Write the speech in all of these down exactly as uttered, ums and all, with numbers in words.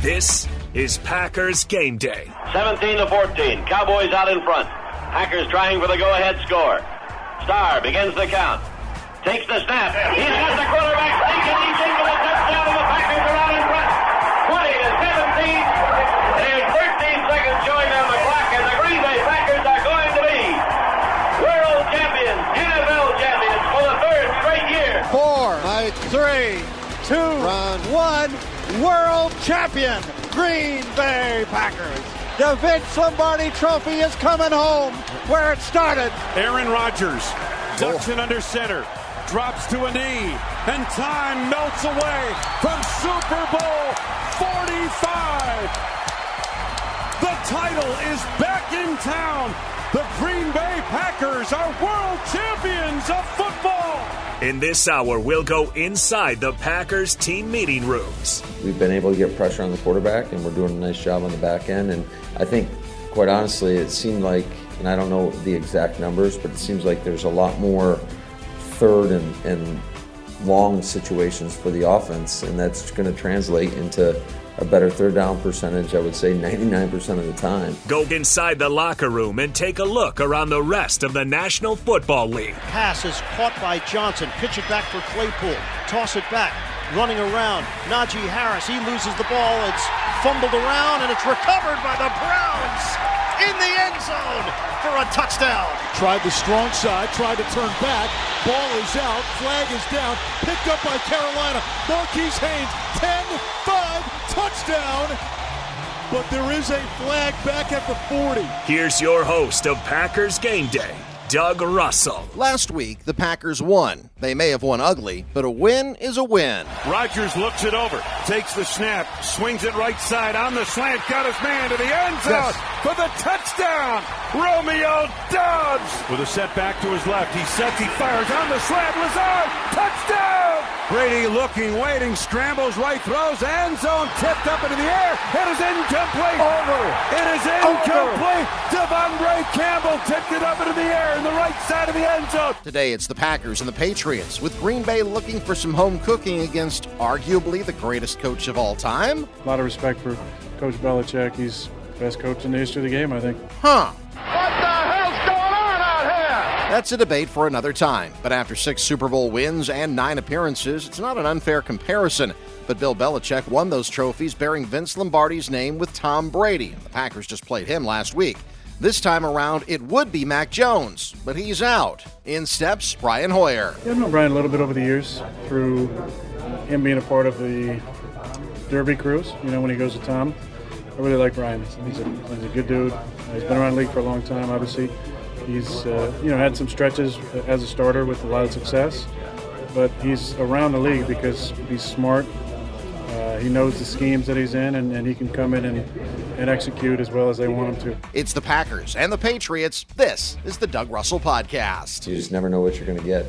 This is Packers Game Day. seventeen to fourteen, Cowboys out in front. Packers trying for the go-ahead score. Starr begins the count. Takes the snap. He's got the quarterback sneak, and he's into the touchdown, and the Packers are out in front. twenty to seventeen. There's thirteen seconds showing on the clock, and the Green Bay Packers are going to be world champions, N F L champions for the third straight year. Four, three, two, Run. one, world champion, Green Bay Packers. The Vince Lombardi Trophy is coming home where it started. Aaron Rodgers ducks oh. in under center, drops to a knee, and time melts away from Super Bowl forty-five. The title is back in town. The Green Bay Packers are world champions of football. In this hour, we'll go inside the Packers team meeting rooms. We've been able to get pressure on the quarterback, and we're doing a nice job on the back end. And I think, quite honestly, it seemed like, and I don't know the exact numbers, but it seems like there's a lot more third and, and long situations for the offense, and that's going to translate into a better third down percentage, I would say ninety-nine percent of the time. Go inside the locker room and take a look around the rest of the National Football League. Pass is caught by Johnson. Pitch it back for Claypool. Toss it back. Running around. Najee Harris. He loses the ball. It's fumbled around, and it's recovered by the Browns in the end zone for a touchdown. Tried the strong side. Tried to turn back. Ball is out. Flag is down. Picked up by Carolina. Marquise Haynes. ten five. Touchdown, but there is a flag back at the forty. Here's your host of Packers Game Day, Doug Russell. Last week, the Packers won. They may have won ugly, but a win is a win. Rodgers looks it over, takes the snap, swings it right side on the slant, got his man to the end zone yes. for the touchdown. Romeo Doubs with a set back to his left. He sets, he fires on the slant. Lazard, touchdown! Brady looking, waiting, scrambles, right throws, end zone, tipped up into the air. It is incomplete. Over. It is incomplete. Devondre Campbell tipped it up into the air in the right side of the end zone. Today it's the Packers and the Patriots, with Green Bay looking for some home cooking against arguably the greatest coach of all time. A lot of respect for Coach Belichick. He's the best coach in the history of the game, I think. Huh. That's a debate for another time, but after six Super Bowl wins and nine appearances, it's not an unfair comparison. But Bill Belichick won those trophies bearing Vince Lombardi's name with Tom Brady. The Packers just played him last week. This time around, it would be Mac Jones, but he's out. In steps Brian Hoyer. Yeah, I've known Brian a little bit over the years through him being a part of the Derby Cruise, you know, when he goes to Tom. I really like Brian. He's a, he's a good dude. He's been around the league for a long time, obviously. He's, uh, you know, had some stretches as a starter with a lot of success, but he's around the league because he's smart. Uh, he knows the schemes that he's in, and, and he can come in and, and execute as well as they want him to. It's the Packers and the Patriots. This is the Doug Russell Podcast. You just never know what you're going to get.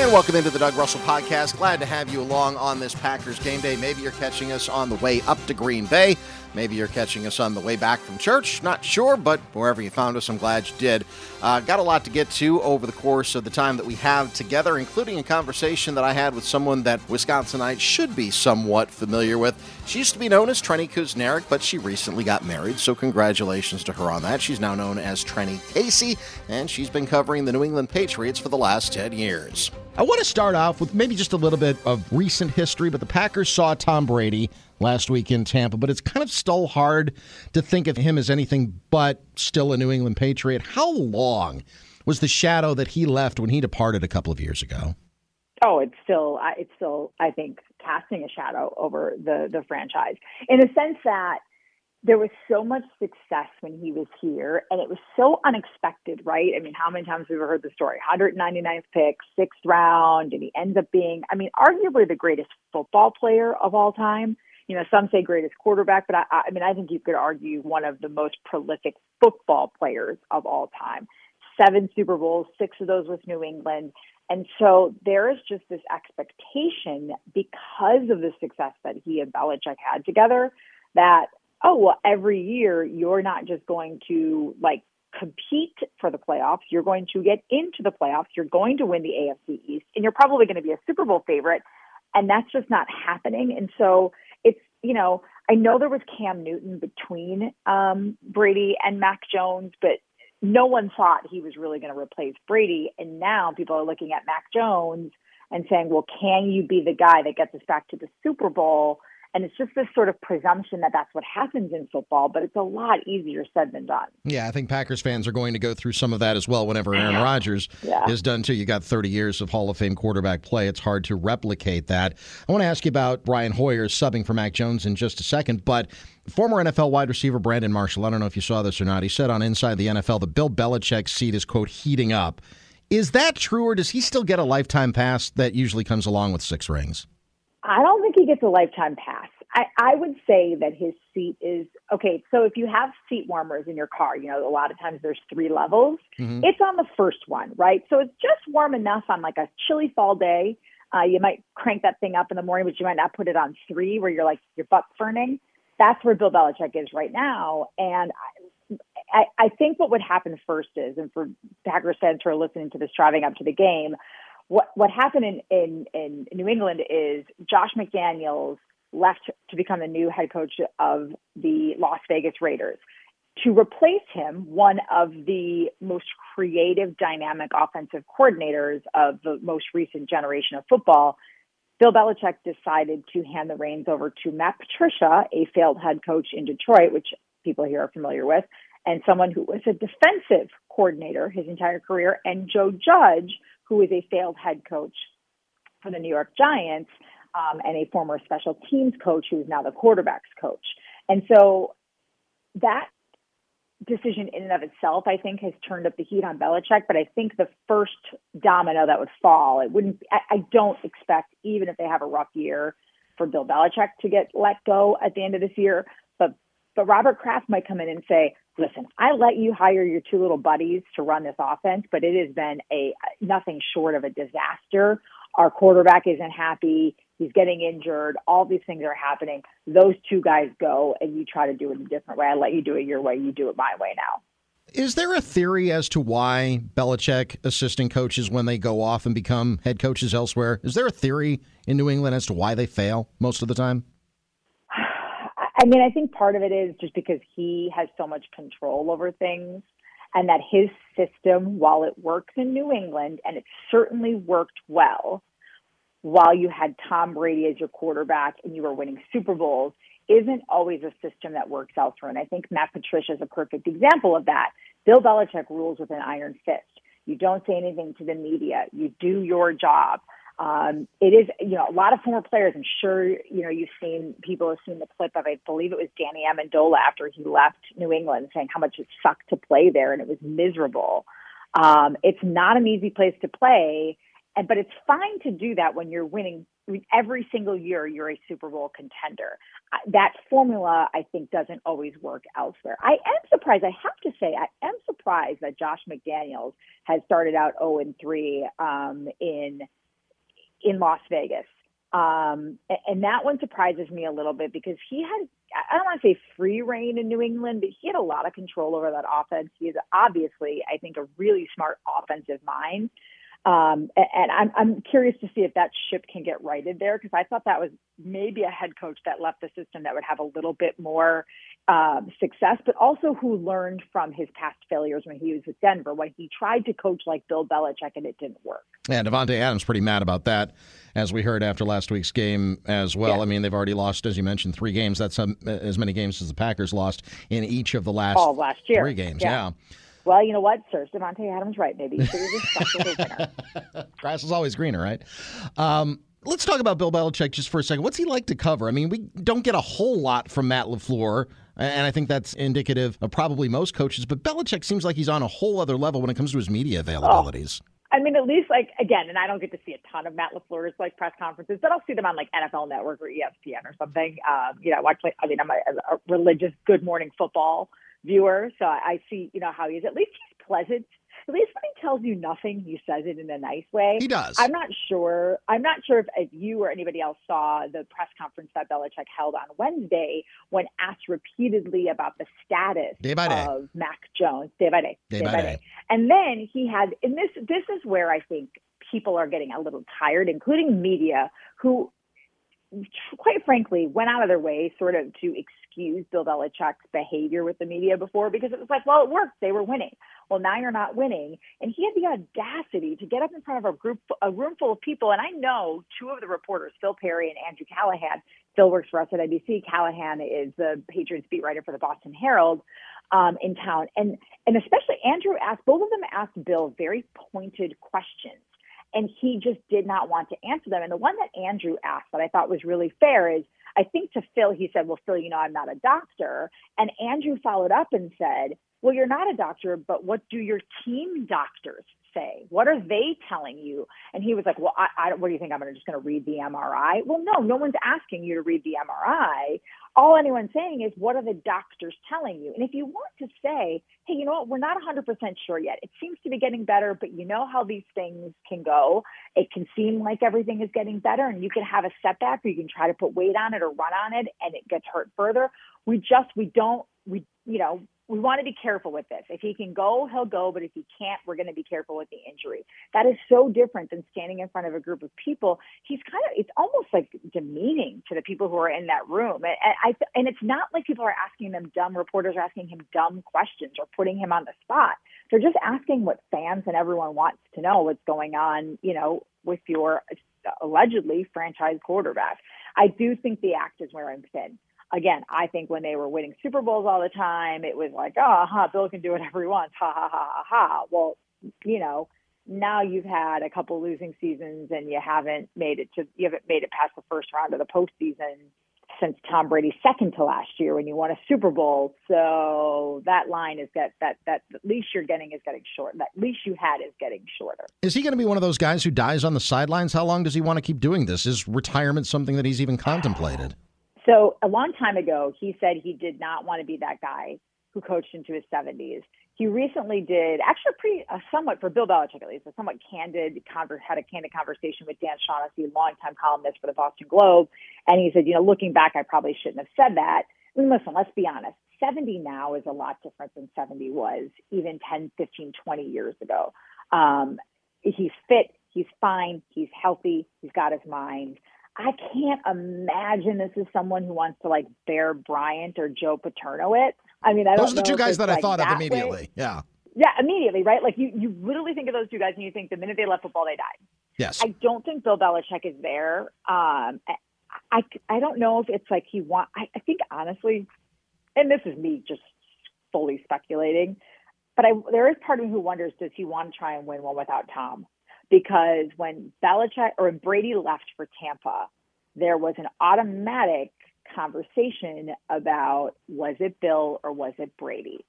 And welcome into the Doug Russell Podcast. Glad to have you along on this Packers Game Day. Maybe you're catching us on the way up to Green Bay. Maybe you're catching us on the way back from church. Not sure, but wherever you found us, I'm glad you did. Uh, got a lot to get to over the course of the time that we have together, including a conversation that I had with someone that Wisconsinites should be somewhat familiar with. She used to be known as Trenni Kusnierek, but she recently got married, so congratulations to her on that. She's now known as Trenni Casey, and she's been covering the New England Patriots for the last ten years. I want to start off with maybe just a little bit of recent history, but the Packers saw Tom Brady last week in Tampa, but it's kind of still hard to think of him as anything but still a New England Patriot. How long was the shadow that he left when he departed a couple of years ago? Oh, it's still, it's still, I think, casting a shadow over the, the franchise in a sense that there was so much success when he was here, and it was so unexpected, right? I mean, how many times have we heard the story? one hundred ninety-ninth pick, sixth round, and he ends up being, I mean, arguably the greatest football player of all time. You know, some say greatest quarterback, but I, I mean, I think you could argue one of the most prolific football players of all time. Seven Super Bowls, six of those with New England. And so there is just this expectation because of the success that he and Belichick had together that, oh, well, every year you're not just going to, like, compete for the playoffs. You're going to get into the playoffs. You're going to win the A F C East, and you're probably going to be a Super Bowl favorite. And that's just not happening. And so it's, you know, I know there was Cam Newton between um, Brady and Mac Jones, but no one thought he was really going to replace Brady. And now people are looking at Mac Jones and saying, well, can you be the guy that gets us back to the Super Bowl? And it's just this sort of presumption that that's what happens in football, but it's a lot easier said than done. Yeah, I think Packers fans are going to go through some of that as well whenever Aaron Rodgers yeah. is done, too. You got thirty years of Hall of Fame quarterback play. It's hard to replicate that. I want to ask you about Brian Hoyer subbing for Mac Jones in just a second, but former N F L wide receiver Brandon Marshall, I don't know if you saw this or not, he said on Inside the N F L that Bill Belichick's seat is, quote, heating up. Is that true, or does he still get a lifetime pass that usually comes along with six rings? I don't think he gets a lifetime pass. I, I would say that his seat is, okay, so if you have seat warmers in your car, you know, a lot of times there's three levels. Mm-hmm. It's on the first one, right? So it's just warm enough on like a chilly fall day. Uh, you might crank that thing up in the morning, but you might not put it on three where you're like, your butt burning. That's where Bill Belichick is right now. And I, I, I think what would happen first is, and for Packers fans who are listening to this driving up to the game, What what happened in, in, in New England is Josh McDaniels left to become the new head coach of the Las Vegas Raiders. To replace him, one of the most creative, dynamic offensive coordinators of the most recent generation of football, Bill Belichick decided to hand the reins over to Matt Patricia, a failed head coach in Detroit, which people here are familiar with, and someone who was a defensive coordinator his entire career, and Joe Judge, who is a failed head coach for the New York Giants um, and a former special teams coach who is now the quarterback's coach. And so that decision in and of itself, I think, has turned up the heat on Belichick. But I think the first domino that would fall, it wouldn't. I, I don't expect, even if they have a rough year, for Bill Belichick to get let go at the end of this year. But but Robert Kraft might come in and say, listen, I let you hire your two little buddies to run this offense, but it has been a nothing short of a disaster. Our quarterback isn't happy. He's getting injured. All these things are happening. Those two guys go, and you try to do it a different way. I let you do it your way. You do it my way now. Is there a theory as to why Belichick assistant coaches, when they go off and become head coaches elsewhere, is there a theory in New England as to why they fail most of the time? I mean, I think part of it is just because he has so much control over things, and that his system, while it works in New England, and it certainly worked well while you had Tom Brady as your quarterback and you were winning Super Bowls, isn't always a system that works elsewhere. And I think Matt Patricia is a perfect example of that. Bill Belichick rules with an iron fist. You don't say anything to the media. You do your job. Um, it is, you know, a lot of former players, I'm sure, you know, you've seen, people have seen the clip of, I believe it was Danny Amendola after he left New England saying how much it sucked to play there and it was miserable. Um, it's not an easy place to play, and but it's fine to do that when you're winning. I mean, every single year you're a Super Bowl contender. That formula, I think, doesn't always work elsewhere. I am surprised, I have to say, I am surprised that Josh McDaniels has started out oh and three um, in in Las Vegas. Um, and that one surprises me a little bit because he had, I don't want to say free reign in New England, but he had a lot of control over that offense. He is obviously, I think, a really smart offensive mind. Um, and I'm, I'm curious to see if that ship can get righted there, because I thought that was maybe a head coach that left the system that would have a little bit more um, success, but also who learned from his past failures when he was with Denver, when he tried to coach like Bill Belichick and it didn't work. Yeah, Davante Adams pretty mad about that, as we heard after last week's game as well. Yeah. I mean, they've already lost, as you mentioned, three games. That's um, as many games as the Packers lost in each of the last, oh, last year. three games. Yeah. yeah. Well, you know what, sir? Davante Adams, right? Maybe you should have just stuck with the winner. Grass is always greener, right? Um, let's talk about Bill Belichick just for a second. What's he like to cover? I mean, we don't get a whole lot from Matt LaFleur, and I think that's indicative of probably most coaches. But Belichick seems like he's on a whole other level when it comes to his media availabilities. Oh. I mean, at least, like, again, and I don't get to see a ton of Matt LaFleur's, like, press conferences, but I'll see them on, like, N F L Network or E S P N or something. Um, you know, I, watch, like, I mean, I'm a, a religious Good Morning Football viewer, so I see, you know, how he is. At least he's pleasant. At least when he tells you nothing, he says it in a nice way. He does. I'm not sure. I'm not sure if, if you or anybody else saw the press conference that Belichick held on Wednesday when asked repeatedly about the status day by day. of Mac Jones day by day, day, day by day. day. And then he had, and this this is where I think people are getting a little tired, including media, who quite frankly, went out of their way sort of to excuse Bill Belichick's behavior with the media before, because it was like, well, it worked. They were winning. Well, now you're not winning. And he had the audacity to get up in front of a group, a room full of people. And I know two of the reporters, Phil Perry and Andrew Callahan. Phil works for us at N B C. Callahan is the Patriots beat writer for the Boston Herald um, in town. And, and especially Andrew asked, both of them asked Bill very pointed questions. And he just did not want to answer them. And the one that Andrew asked that I thought was really fair is, I think to Phil, he said, well, Phil, you know, I'm not a doctor. And Andrew followed up and said, well, you're not a doctor, but what do your team doctors say? What are they telling you? And he was like, well, I, I, what do you think? I'm gonna, just going to read the M R I? Well, no, no one's asking you to read the M R I. All anyone's saying is, what are the doctors telling you? And if you want to say, hey, you know what, we're not one hundred percent sure yet. It seems to be getting better, but you know how these things can go. It can seem like everything is getting better, and you can have a setback, or you can try to put weight on it or run on it, and it gets hurt further. We just, we don't, we, you know, we want to be careful with this. If he can go, he'll go. But if he can't, we're going to be careful with the injury. That is so different than standing in front of a group of people. He's kind of, it's almost like demeaning to the people who are in that room. And, I, and it's not like people are asking them dumb, reporters are asking him dumb questions or putting him on the spot. They're just asking what fans and everyone wants to know, what's going on, you know, with your allegedly franchise quarterback. I do think the act is where I'm thin. Again, I think when they were winning Super Bowls all the time, it was like, oh, huh, Bill can do whatever he wants. Ha, ha, ha, ha, ha. Well, you know, now you've had a couple losing seasons and you haven't made it to, you haven't made it past the first round of the postseason since Tom Brady's second to last year when you won a Super Bowl. So that line is that, that, that leash you're getting is getting short. That leash you had is getting shorter. Is he going to be one of those guys who dies on the sidelines? How long does he want to keep doing this? Is retirement something that he's even contemplated? So a long time ago, he said he did not want to be that guy who coached into his seventies. He recently did, actually, pretty uh, somewhat, for Bill Belichick at least, a somewhat candid, conver- had a candid conversation with Dan Shaughnessy, longtime columnist for the Boston Globe. And he said, you know, looking back, I probably shouldn't have said that. I mean, listen, let's be honest. seventy now is a lot different than seventy was even ten, fifteen, twenty years ago. Um, he's fit. He's fine. He's healthy. He's got his mind. I can't imagine this is someone who wants to like Bear Bryant or Joe Paterno it. I mean, I don't know. Those are the two guys that I thought of immediately. Yeah. Yeah, immediately, right? Like you, you literally think of those two guys and you think the minute they left football, they died. Yes. I don't think Bill Belichick is there. Um, I, I, I don't know if it's like he want. I, I think honestly, and this is me just fully speculating, but I, there is part of me who wonders, does he want to try and win one without Tom? Because when Belichick or when Brady left for Tampa, there was an automatic conversation about, was it Bill or was it Brady?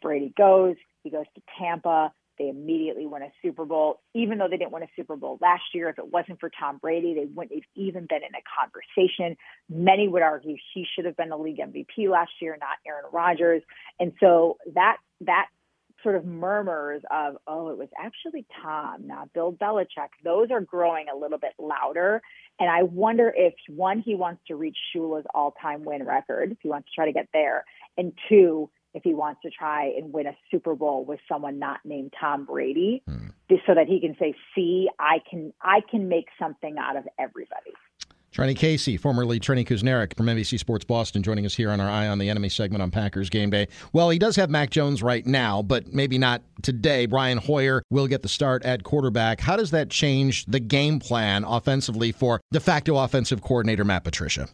Brady goes, he goes to Tampa. They immediately win a Super Bowl. Even though they didn't win a Super Bowl last year, if it wasn't for Tom Brady, they wouldn't have even been in a conversation. Many would argue he should have been the league M V P last year, not Aaron Rodgers. And so that that. sort of murmurs of, oh, it was actually Tom, not Bill Belichick. Those are growing a little bit louder. And I wonder if, one, he wants to reach Shula's all-time win record, if he wants to try to get there, and two, if he wants to try and win a Super Bowl with someone not named Tom Brady, hmm. so that he can say, see, I can I can make something out of everybody. Trenni Casey, formerly Trenni Kusnierek from N B C Sports Boston, joining us here on our Eye on the Enemy segment on Packers Game Day. Well, he does have Mac Jones right now, but maybe not today. Brian Hoyer will get the start at quarterback. How does that change the game plan offensively for de facto offensive coordinator Matt Patricia?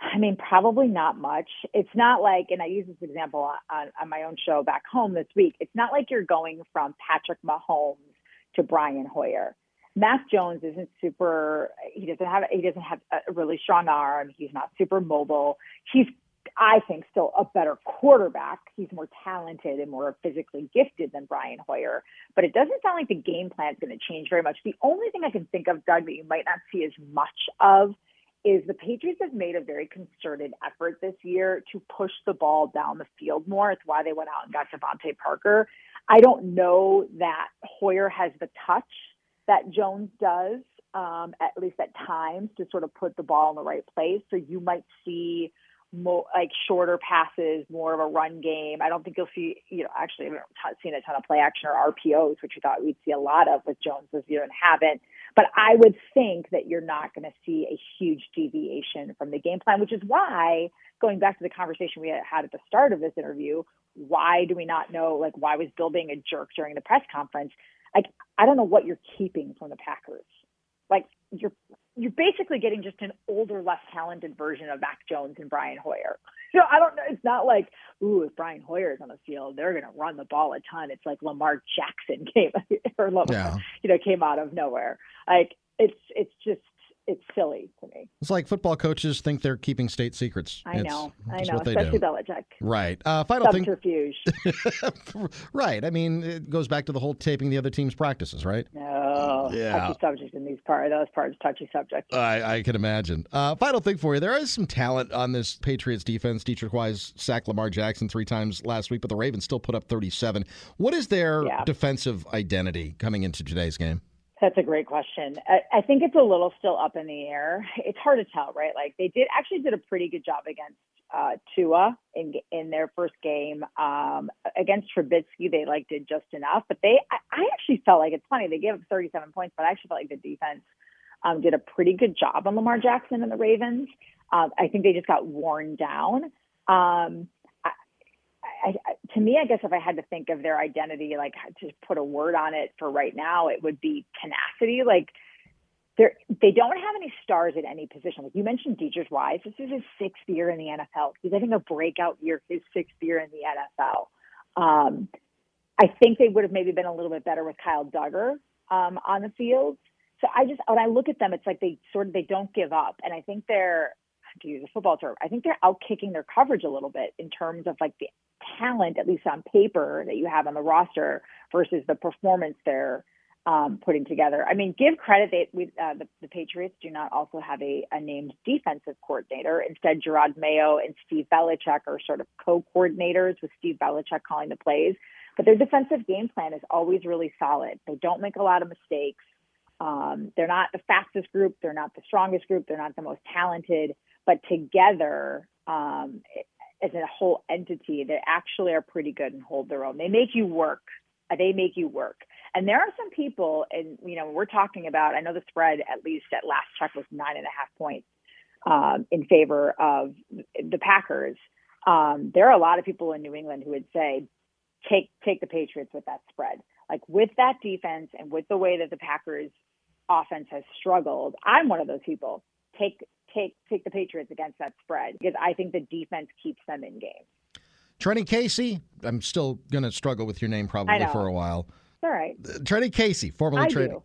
I mean, probably not much. It's not like, and I use this example on, on my own show back home this week, it's not like you're going from Patrick Mahomes to Brian Hoyer. Mac Jones isn't super. He doesn't have. He doesn't have a really strong arm. He's not super mobile. He's, I think, still a better quarterback. He's more talented and more physically gifted than Brian Hoyer. But it doesn't sound like the game plan is going to change very much. The only thing I can think of, Doug, that you might not see as much of, is the Patriots have made a very concerted effort this year to push the ball down the field more. It's why they went out and got Devontae Parker. I don't know that Hoyer has the touch that Jones does, um, at least at times, to sort of put the ball in the right place. So you might see more, like shorter passes, more of a run game. I don't think you'll see, you know, actually I haven't seen a ton of play action or R P Os, which we thought we'd see a lot of with Jones this year and haven't. But I would think that you're not going to see a huge deviation from the game plan, which is why, going back to the conversation we had at the start of this interview, why do we not know, like, why was Bill being a jerk during the press conference? Like, I don't know what you're keeping from the Packers. Like, you're you're basically getting just an older, less talented version of Mac Jones and Brian Hoyer. You know, I don't know. It's not like, ooh, if Brian Hoyer is on the field, they're going to run the ball a ton. It's like Lamar Jackson came, or Lamar, yeah. you know, came out of nowhere. Like, it's it's just it's silly to me. It's like football coaches think they're keeping state secrets. I know, it's, I know, especially do. Belichick. Right. Uh, final Subterfuge. thing. Right. I mean, it goes back to the whole taping the other team's practices, right? No. Yeah. Touchy subject in these parts. Those parts, touchy subject. I, I can imagine. Uh, final thing for you. There is some talent on this Patriots defense. Deatrich Wise sacked Lamar Jackson three times last week, but the Ravens still put up thirty-seven. What is their yeah. defensive identity coming into today's game? That's a great question. I, I think it's a little still up in the air. It's hard to tell, right? Like, they did actually did a pretty good job against uh, Tua in in their first game. Um, against Trubisky, they like did just enough. But they, I, I actually felt like, it's funny, they gave up thirty-seven points, but I actually felt like the defense um, did a pretty good job on Lamar Jackson and the Ravens. Um, I think they just got worn down. Um, I, I, I, to me, I guess if I had to think of their identity, like to put a word on it for right now, it would be tenacity. Like, they they don't have any stars at any position. Like you mentioned, Deatrich Wise, this is his sixth year in the N F L. He's having a breakout year, his sixth year in the N F L. Um, I think they would have maybe been a little bit better with Kyle Duggar um, on the field. So I just, when I look at them, it's like they sort of, they don't give up. And I think they're, to use a football term, I think they're out kicking their coverage a little bit in terms of like the talent, at least on paper, that you have on the roster versus the performance they're um, putting together. I mean, give credit that we, uh, the, the Patriots do not also have a, a named defensive coordinator. Instead, Gerard Mayo and Steve Belichick are sort of co-coordinators, with Steve Belichick calling the plays. But their defensive game plan is always really solid. They don't make a lot of mistakes. Um, they're not the fastest group. They're not the strongest group. They're not the most talented. But together, um, it, as a whole entity, they actually are pretty good and hold their own. They make you work. They make you work. And there are some people, and, you know, we're talking about, I know the spread, at least at last check, was nine and a half points um, in favor of the Packers. Um, there are a lot of people in New England who would say, take, take the Patriots with that spread. Like, with that defense and with the way that the Packers offense has struggled, I'm one of those people. Take Take, take the Patriots against that spread, because I think the defense keeps them in game. Trenni Casey, I'm still going to struggle with your name probably for a while. It's all right. Trenni Casey, formerly Trenni.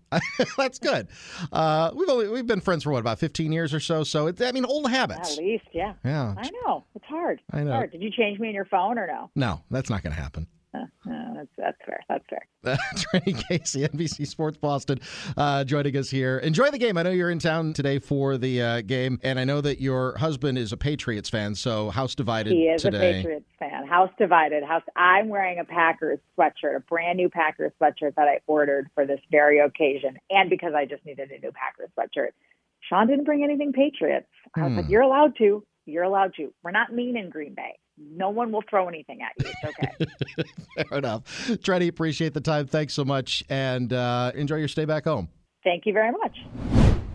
That's good. Uh, we've only, we've been friends for, what, about fifteen years or so? So, it, I mean, old habits. At least, yeah. Yeah. I know. It's hard. I know. It's hard. Did you change me in your phone or no? No, that's not going to happen. Uh, no, that's, that's fair. That's fair. Uh, Trenni Casey, N B C Sports Boston, uh, joining us here. Enjoy the game. I know you're in town today for the uh, game, and I know that your husband is a Patriots fan, so house divided today. He is today. A Patriots fan. House divided. House. I'm wearing a Packers sweatshirt, a brand-new Packers sweatshirt that I ordered for this very occasion, and because I just needed a new Packers sweatshirt. Sean didn't bring anything Patriots. I was hmm. like, you're allowed to. You're allowed to. We're not mean in Green Bay. No one will throw anything at you. It's okay. Fair enough. Trenni, appreciate the time. Thanks so much. And uh, enjoy your stay back home. Thank you very much.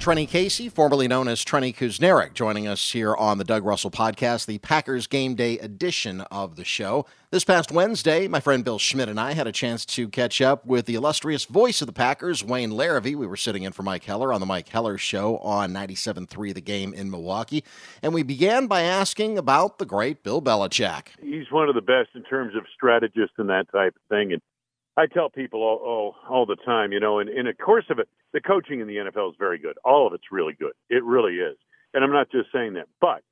Trenni Casey, formerly known as Trenni Kusnierek, joining us here on the Doug Russell Podcast, the Packers Game Day edition of the show. This past Wednesday, my friend Bill Schmidt and I had a chance to catch up with the illustrious voice of the Packers, Wayne Larrivee. We were sitting in for Mike Heller on the Mike Heller Show on ninety-seven point three The Game in Milwaukee, and we began by asking about the great Bill Belichick. He's one of the best in terms of strategists and that type of thing, and I tell people all, all, all the time, you know, and in the course of it, the coaching in the N F L is very good. All of it's really good. It really is. And I'm not just saying that. But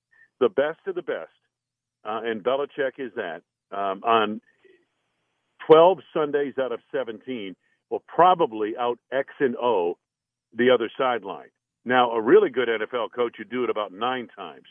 the best of the best, uh, and Belichick is that, um, on twelve Sundays out of seventeen, will probably out X and O the other sideline. Now, a really good N F L coach would do it about nine times.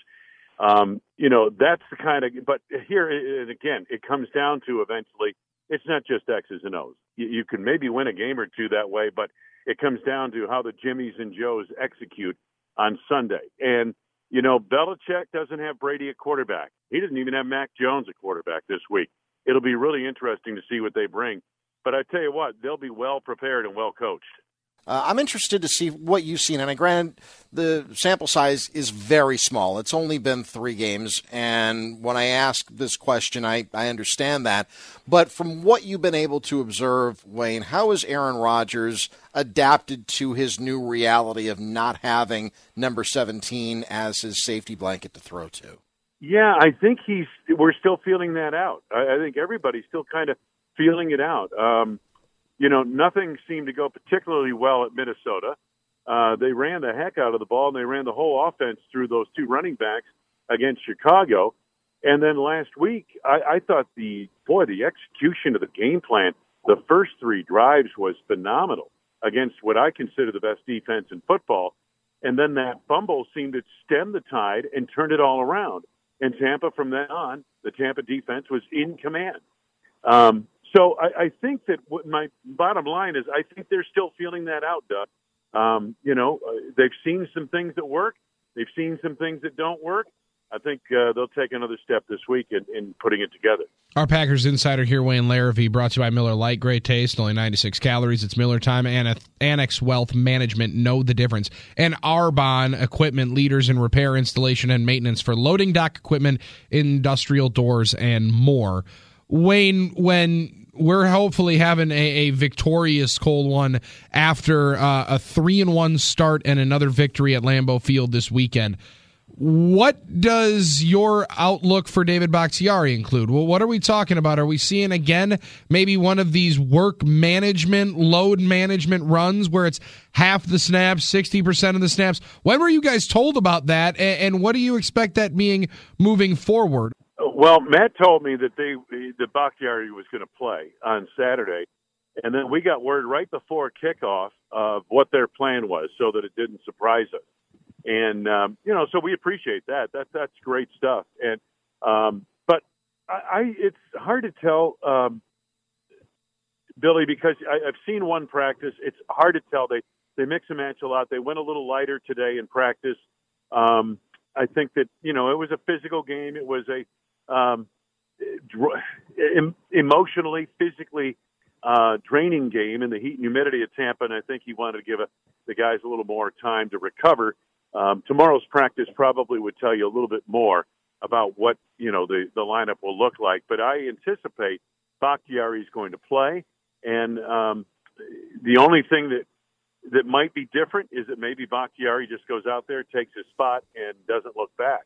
Um, you know, that's the kind of – but here, and again, it comes down to eventually – it's not just X's and O's. You, you can maybe win a game or two that way, but it comes down to how the Jimmies and Joes execute on Sunday. And, you know, Belichick doesn't have Brady at quarterback. He doesn't even have Mac Jones at quarterback this week. It'll be really interesting to see what they bring. But I tell you what, they'll be well prepared and well coached. Uh, I'm interested to see what you've seen. And I grant the sample size is very small. It's only been three games. And when I ask this question, I, I understand that. But from what you've been able to observe, Wayne, how has Aaron Rodgers adapted to his new reality of not having number seventeen as his safety blanket to throw to? Yeah, I think he's. We're still feeling that out. I, I think everybody's still kind of feeling it out. Um, You know, nothing seemed to go particularly well at Minnesota. Uh, they ran the heck out of the ball, and they ran the whole offense through those two running backs against Chicago. And then last week, I, I thought the, boy, the execution of the game plan, the first three drives was phenomenal against what I consider the best defense in football. And then that fumble seemed to stem the tide and turned it all around. And Tampa, from then on, the Tampa defense was in command. Um So I, I think that what my bottom line is, I think they're still feeling that out, Doug. Um, you know, they've seen some things that work. They've seen some things that don't work. I think uh, they'll take another step this week in, in putting it together. Our Packers Insider here, Wayne Larrivee, brought to you by Miller Lite. Great taste, only ninety-six calories. It's Miller time. Annex Wealth Management, know the difference. And Arbonne Equipment, leaders in repair, installation, and maintenance for loading dock equipment, industrial doors, and more. Wayne, when we're hopefully having a, a victorious cold one after uh, a three and one start and another victory at Lambeau Field this weekend, what does your outlook for David Bakhtiari include? Well, what are we talking about? Are we seeing again maybe one of these work management, load management runs where it's half the snaps, sixty percent of the snaps? When were you guys told about that, and, and what do you expect that being moving forward? Well, Matt told me that they that Bakhtiari was going to play on Saturday, and then we got word right before kickoff of what their plan was so that it didn't surprise us. And, um, you know, so we appreciate that. That that's great stuff. And um, But I, I it's hard to tell, um, Billy, because I, I've seen one practice. It's hard to tell. They, they mix and match a lot. They went a little lighter today in practice. Um, I think that, you know, it was a physical game. It was a Um, emotionally, physically uh, draining game in the heat and humidity of Tampa, and I think he wanted to give a, the guys a little more time to recover. Um, tomorrow's practice probably would tell you a little bit more about what, you know, the, the lineup will look like, but I anticipate Bakhtiari is going to play, and um, the only thing that that might be different is that maybe Bakhtiari just goes out there, takes his spot, and doesn't look back.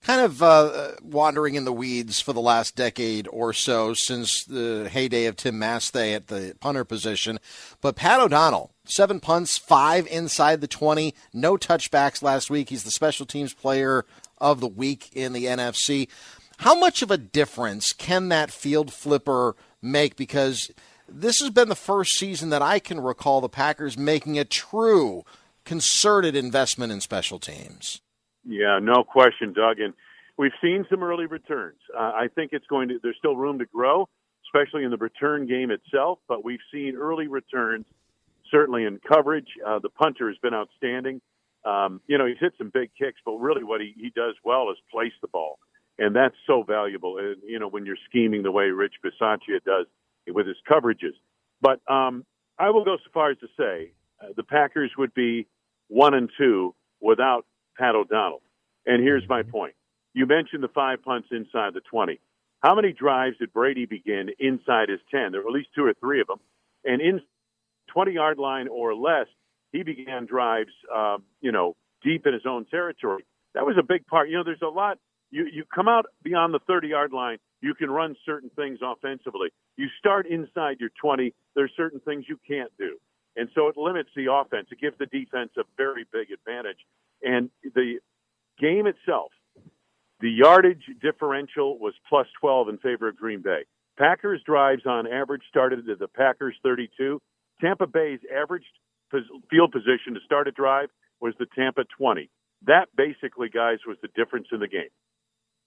Kind of uh, wandering in the weeds for the last decade or so since the heyday of Tim Masthay at the punter position. But Pat O'Donnell, seven punts, five inside the twenty, no touchbacks last week. He's the special teams player of the week in the N F C. How much of a difference can that field flipper make? Because this has been the first season that I can recall the Packers making a true concerted investment in special teams. Yeah, no question, Doug. And we've seen some early returns. Uh, I think it's going to, there's still room to grow, especially in the return game itself. But we've seen early returns, certainly in coverage. Uh, the punter has been outstanding. Um, you know, he's hit some big kicks, but really what he, he does well is place the ball. And that's so valuable. And, you know, when you're scheming the way Rich Bisaccia does with his coverages. But um, I will go so far as to say uh, the Packers would be one and two without Pat O'Donnell. And here's my point. You mentioned the five punts inside the twenty. How many drives did Brady begin inside his ten? There were at least two or three of them. And in twenty-yard line or less, he began drives, um, you know, deep in his own territory. That was a big part. You know, there's a lot. You, you come out beyond the thirty-yard line, you can run certain things offensively. You start inside your twenty, there's certain things you can't do. And so it limits the offense. It gives the defense a very big advantage. And the game itself, the yardage differential was plus twelve in favor of Green Bay. Packers drives on average started at the Packers thirty-two. Tampa Bay's average field position to start a drive was the Tampa twenty. That basically, guys, was the difference in the game.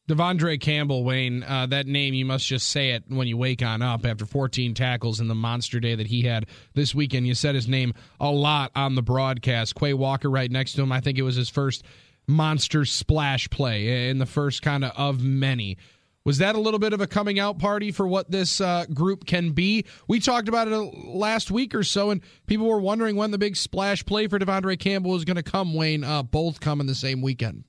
Devondre Campbell, Wayne, uh, that name, you must just say it when you wake on up after fourteen tackles in the monster day that he had this weekend. You said his name a lot on the broadcast. Quay Walker right next to him. I think it was his first monster splash play in the first kind of of many. Was that a little bit of a coming out party for what this uh, group can be? We talked about it last week or so, and people were wondering when the big splash play for Devondre Campbell was going to come, Wayne. Uh, both come in the same weekend.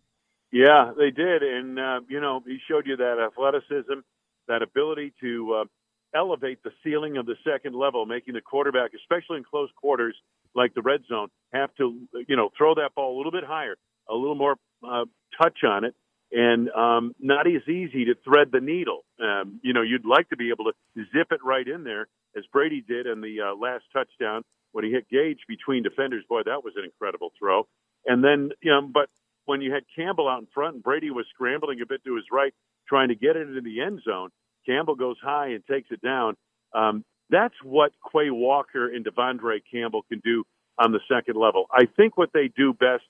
Yeah, they did. And, uh, you know, he showed you that athleticism, that ability to uh, elevate the ceiling of the second level, making the quarterback, especially in close quarters like the red zone, have to, you know, throw that ball a little bit higher, a little more uh, touch on it. And um, not as easy to thread the needle. Um, you know, you'd like to be able to zip it right in there, as Brady did in the uh, last touchdown when he hit Gage between defenders. Boy, that was an incredible throw. And then, you know, but when you had Campbell out in front and Brady was scrambling a bit to his right, trying to get it into the end zone, Campbell goes high and takes it down. Um, that's what Quay Walker and Devondre Campbell can do on the second level. I think what they do best,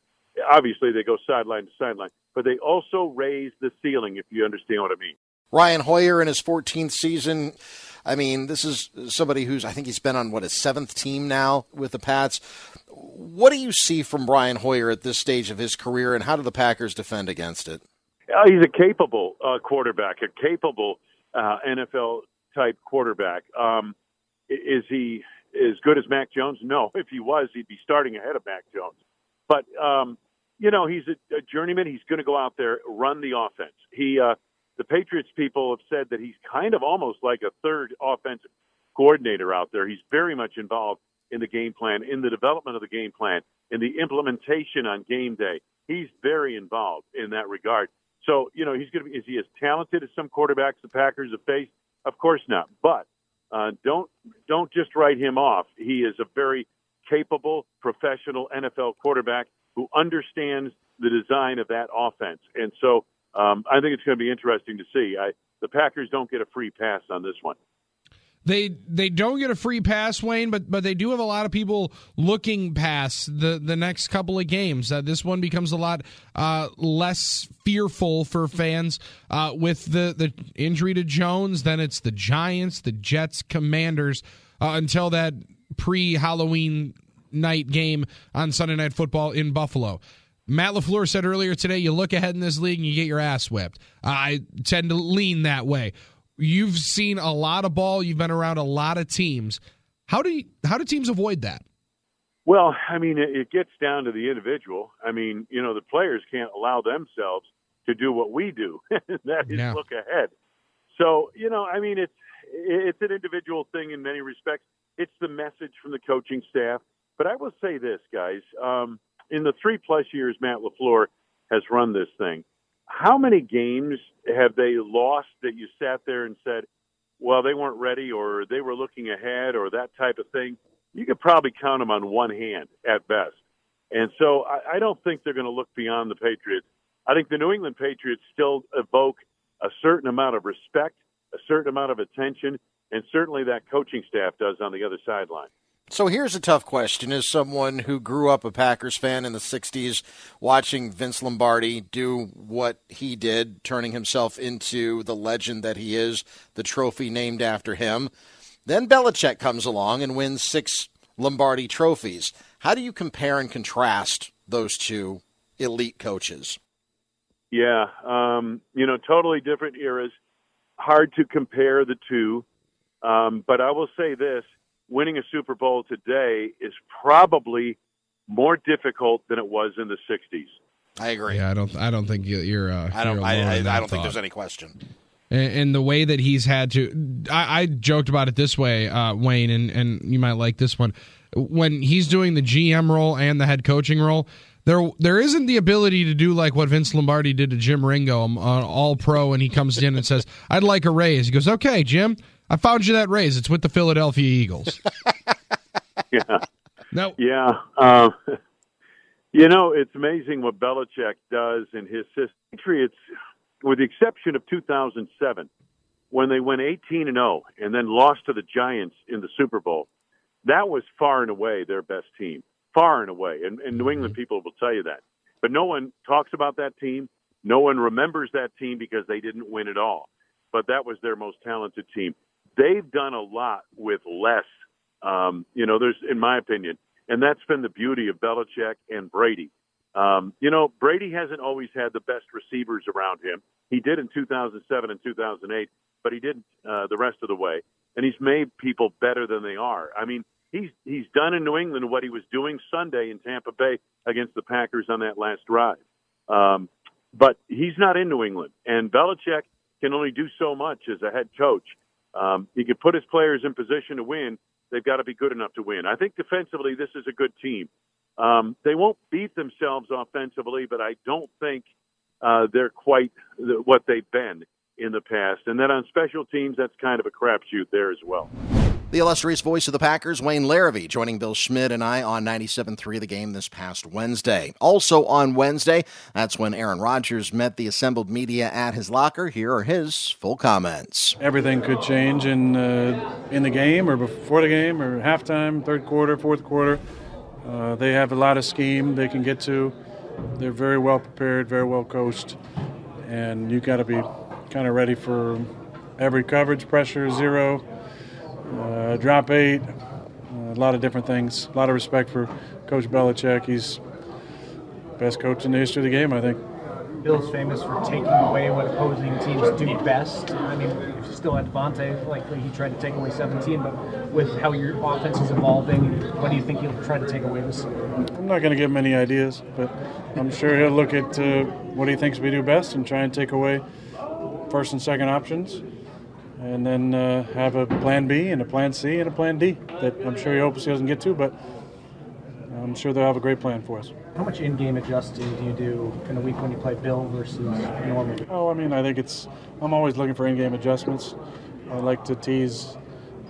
obviously they go sideline to sideline, but they also raise the ceiling, if you understand what I mean. Brian Hoyer in his fourteenth season, I mean, this is somebody who's, I think he's been on, what, his seventh team now with the Pats. What do you see from Brian Hoyer at this stage of his career, and how do the Packers defend against it? Uh, he's a capable uh, quarterback, a capable uh, N F L-type quarterback. Um, is he as good as Mac Jones? No. If he was, he'd be starting ahead of Mac Jones. But um, you know, he's a, a journeyman. He's going to go out there, run the offense. He, uh, the Patriots people have said that he's kind of almost like a third offensive coordinator out there. He's very much involved in the game plan, in the development of the game plan, in the implementation on game day. He's very involved in that regard. So, you know, he's going to be, is he as talented as some quarterbacks the Packers have faced? Of course not. But uh, don't don't just write him off. He is a very capable, professional N F L quarterback who understands the design of that offense. And so um, I think it's going to be interesting to see. I, the Packers don't get a free pass on this one. They they don't get a free pass, Wayne, but but they do have a lot of people looking past the, the next couple of games. Uh, this one becomes a lot uh, less fearful for fans uh, with the, the injury to Jones. Then it's the Giants, the Jets, Commanders, uh, until that pre-Halloween night game on Sunday Night Football in Buffalo. Matt LaFleur said earlier today, you look ahead in this league and you get your ass whipped. I tend to lean that way. You've seen a lot of ball. You've been around a lot of teams. How do you, how do teams avoid that? Well, I mean, it gets down to the individual. I mean, you know, the players can't allow themselves to do what we do. That is no. Look ahead. So, you know, I mean, it's, it's an individual thing in many respects. It's the message from the coaching staff. But I will say this, guys, um, in the three-plus years Matt LaFleur has run this thing, how many games have they lost that you sat there and said, well, they weren't ready or they were looking ahead or that type of thing? You could probably count them on one hand at best. And so I, I don't think they're going to look beyond the Patriots. I think the New England Patriots still evoke a certain amount of respect, a certain amount of attention, and certainly that coaching staff does on the other sideline. So here's a tough question. As someone who grew up a Packers fan in the sixties, watching Vince Lombardi do what he did, turning himself into the legend that he is, the trophy named after him, then Belichick comes along and wins six Lombardi trophies. How do you compare and contrast those two elite coaches? Yeah, um, you know, totally different eras. Hard to compare the two. Um, but I will say this, winning a Super Bowl today is probably more difficult than it was in the sixties. I agree. Yeah, I don't. I don't think you're. Uh, I don't. You're I, I, I don't think there's any question. And, and the way that he's had to, I, I joked about it this way, uh, Wayne, and, and you might like this one. When he's doing the G M role and the head coaching role, there there isn't the ability to do like what Vince Lombardi did to Jim Ringo, an all-pro, and he comes in and says, "I'd like a raise." He goes, "Okay, Jim. I found you that raise. It's with the Philadelphia Eagles." yeah. No. Yeah. Uh, you know, it's amazing what Belichick does in his system. Patriots, with the exception of two thousand seven, when they went eighteen and oh and then lost to the Giants in the Super Bowl, that was far and away their best team. Far and away. And, and New England people will tell you that. But no one talks about that team. No one remembers that team because they didn't win at all. But that was their most talented team. They've done a lot with less, um, you know, there's, in my opinion, and that's been the beauty of Belichick and Brady. Um, you know, Brady hasn't always had the best receivers around him. He did in two thousand seven and two thousand eight, but he didn't uh, the rest of the way. And he's made people better than they are. I mean, he's he's done in New England what he was doing Sunday in Tampa Bay against the Packers on that last drive. Um, but he's not in New England. And Belichick can only do so much as a head coach. Um, he can put his players in position to win. They've got to be good enough to win. I think defensively this is a good team. Um, they won't beat themselves offensively, but I don't think uh, they're quite th- what they've been in the past. And then on special teams, that's kind of a crapshoot there as well. The illustrious voice of the Packers, Wayne Larrivee, joining Bill Schmidt and I on ninety-seven point three The Game this past Wednesday. Also on Wednesday, that's when Aaron Rodgers met the assembled media at his locker. Here are his full comments. Everything could change in, uh, in the game or before the game or halftime, third quarter, fourth quarter. Uh, they have a lot of scheme they can get to. They're very well prepared, very well coached, and you got to be kind of ready for every coverage pressure, zero, uh, drop eight, uh, a lot of different things. A lot of respect for Coach Belichick. He's the best coach in the history of the game, I think. Bill's famous for taking away what opposing teams do best. I mean, if you still had Davante, likely he tried to take away seventeen, but with how your offense is evolving, what do you think he'll try to take away this year? I'm not going to give him any ideas, but I'm sure he'll look at uh, what he thinks we do best and try and take away first and second options, and then uh, have a plan B and a plan C and a plan D that I'm sure he hopes he doesn't get to, but I'm sure they'll have a great plan for us. How much in-game adjusting do you do in a week when you play Bill versus normal? Oh, I mean, I think it's, I'm always looking for in-game adjustments. I like to tease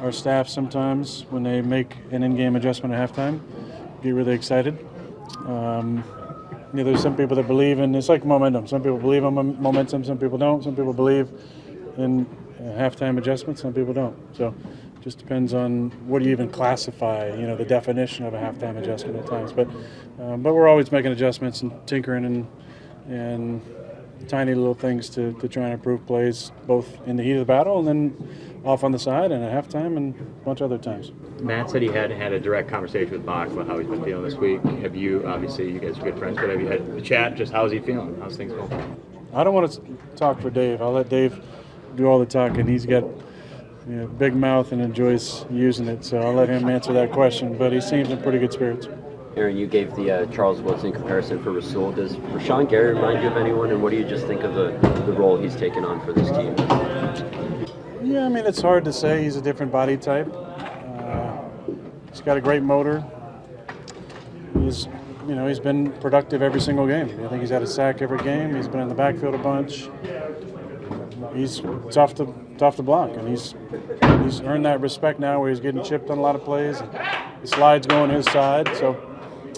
our staff sometimes when they make an in-game adjustment at halftime, get really excited. Um, you know, there's some people that believe in, it's like momentum. Some people believe in momentum, some people don't. Some people believe in halftime adjustments, some people don't. So. Just depends on what you even classify, you know, the definition of a halftime adjustment at times. But um, but we're always making adjustments and tinkering and and tiny little things to, to try and improve plays, both in the heat of the battle and then off on the side and at halftime and a bunch of other times. Matt said he hadn't had a direct conversation with Bach about how he's been feeling this week. Have you, obviously, you guys are good friends, but have you had a chat? Just how's he feeling? How's things going? I don't want to talk for Dave. I'll let Dave do all the talking. He's got... Yeah, big mouth and enjoys using it, so I'll let him answer that question, but he seems in pretty good spirits. Aaron, you gave the uh, Charles Woodson comparison for Rasul. Does Rashawn Gary remind you of anyone, and what do you just think of the, the role he's taken on for this team? Yeah, I mean, it's hard to say. He's a different body type. Uh, he's got a great motor. He's, you know, he's been productive every single game. I think he's had a sack every game. He's been in the backfield a bunch. He's tough to tough to block, and he's he's earned that respect now where he's getting chipped on a lot of plays. And the slide's going his side, so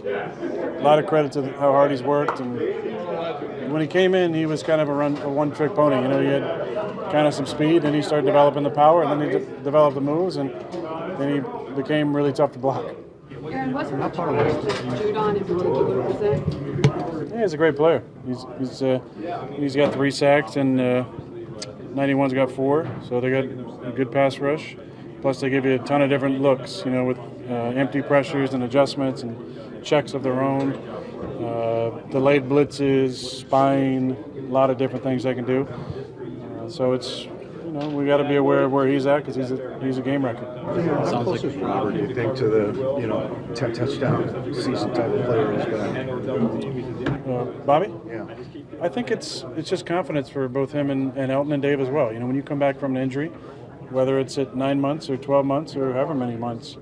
a lot of credit to how hard he's worked. And when he came in, he was kind of a, run, a one-trick pony. You know, he had kind of some speed, and he started developing the power, and then he de- developed the moves, and then he became really tough to block. Aaron, what's the challenge Jude on in particular? Is that? Yeah, he's a great player. He's he's uh, he's got three sacks and. Uh, ninety-one's got four, so they got a good pass rush. Plus, they give you a ton of different looks, you know, with uh, empty pressures and adjustments and checks of their own, uh, delayed blitzes, spying, a lot of different things they can do. Uh, so it's, you know, we got to be aware of where he's at because he's a, he's a game record. How close is Robert, do you think, to the, you know, ten touchdown season type of player he's been? Uh, Bobby? Yeah. I think it's it's just confidence for both him and, and Elton and Dave as well. You know, when you come back from an injury, whether it's at nine months or twelve months or however many months,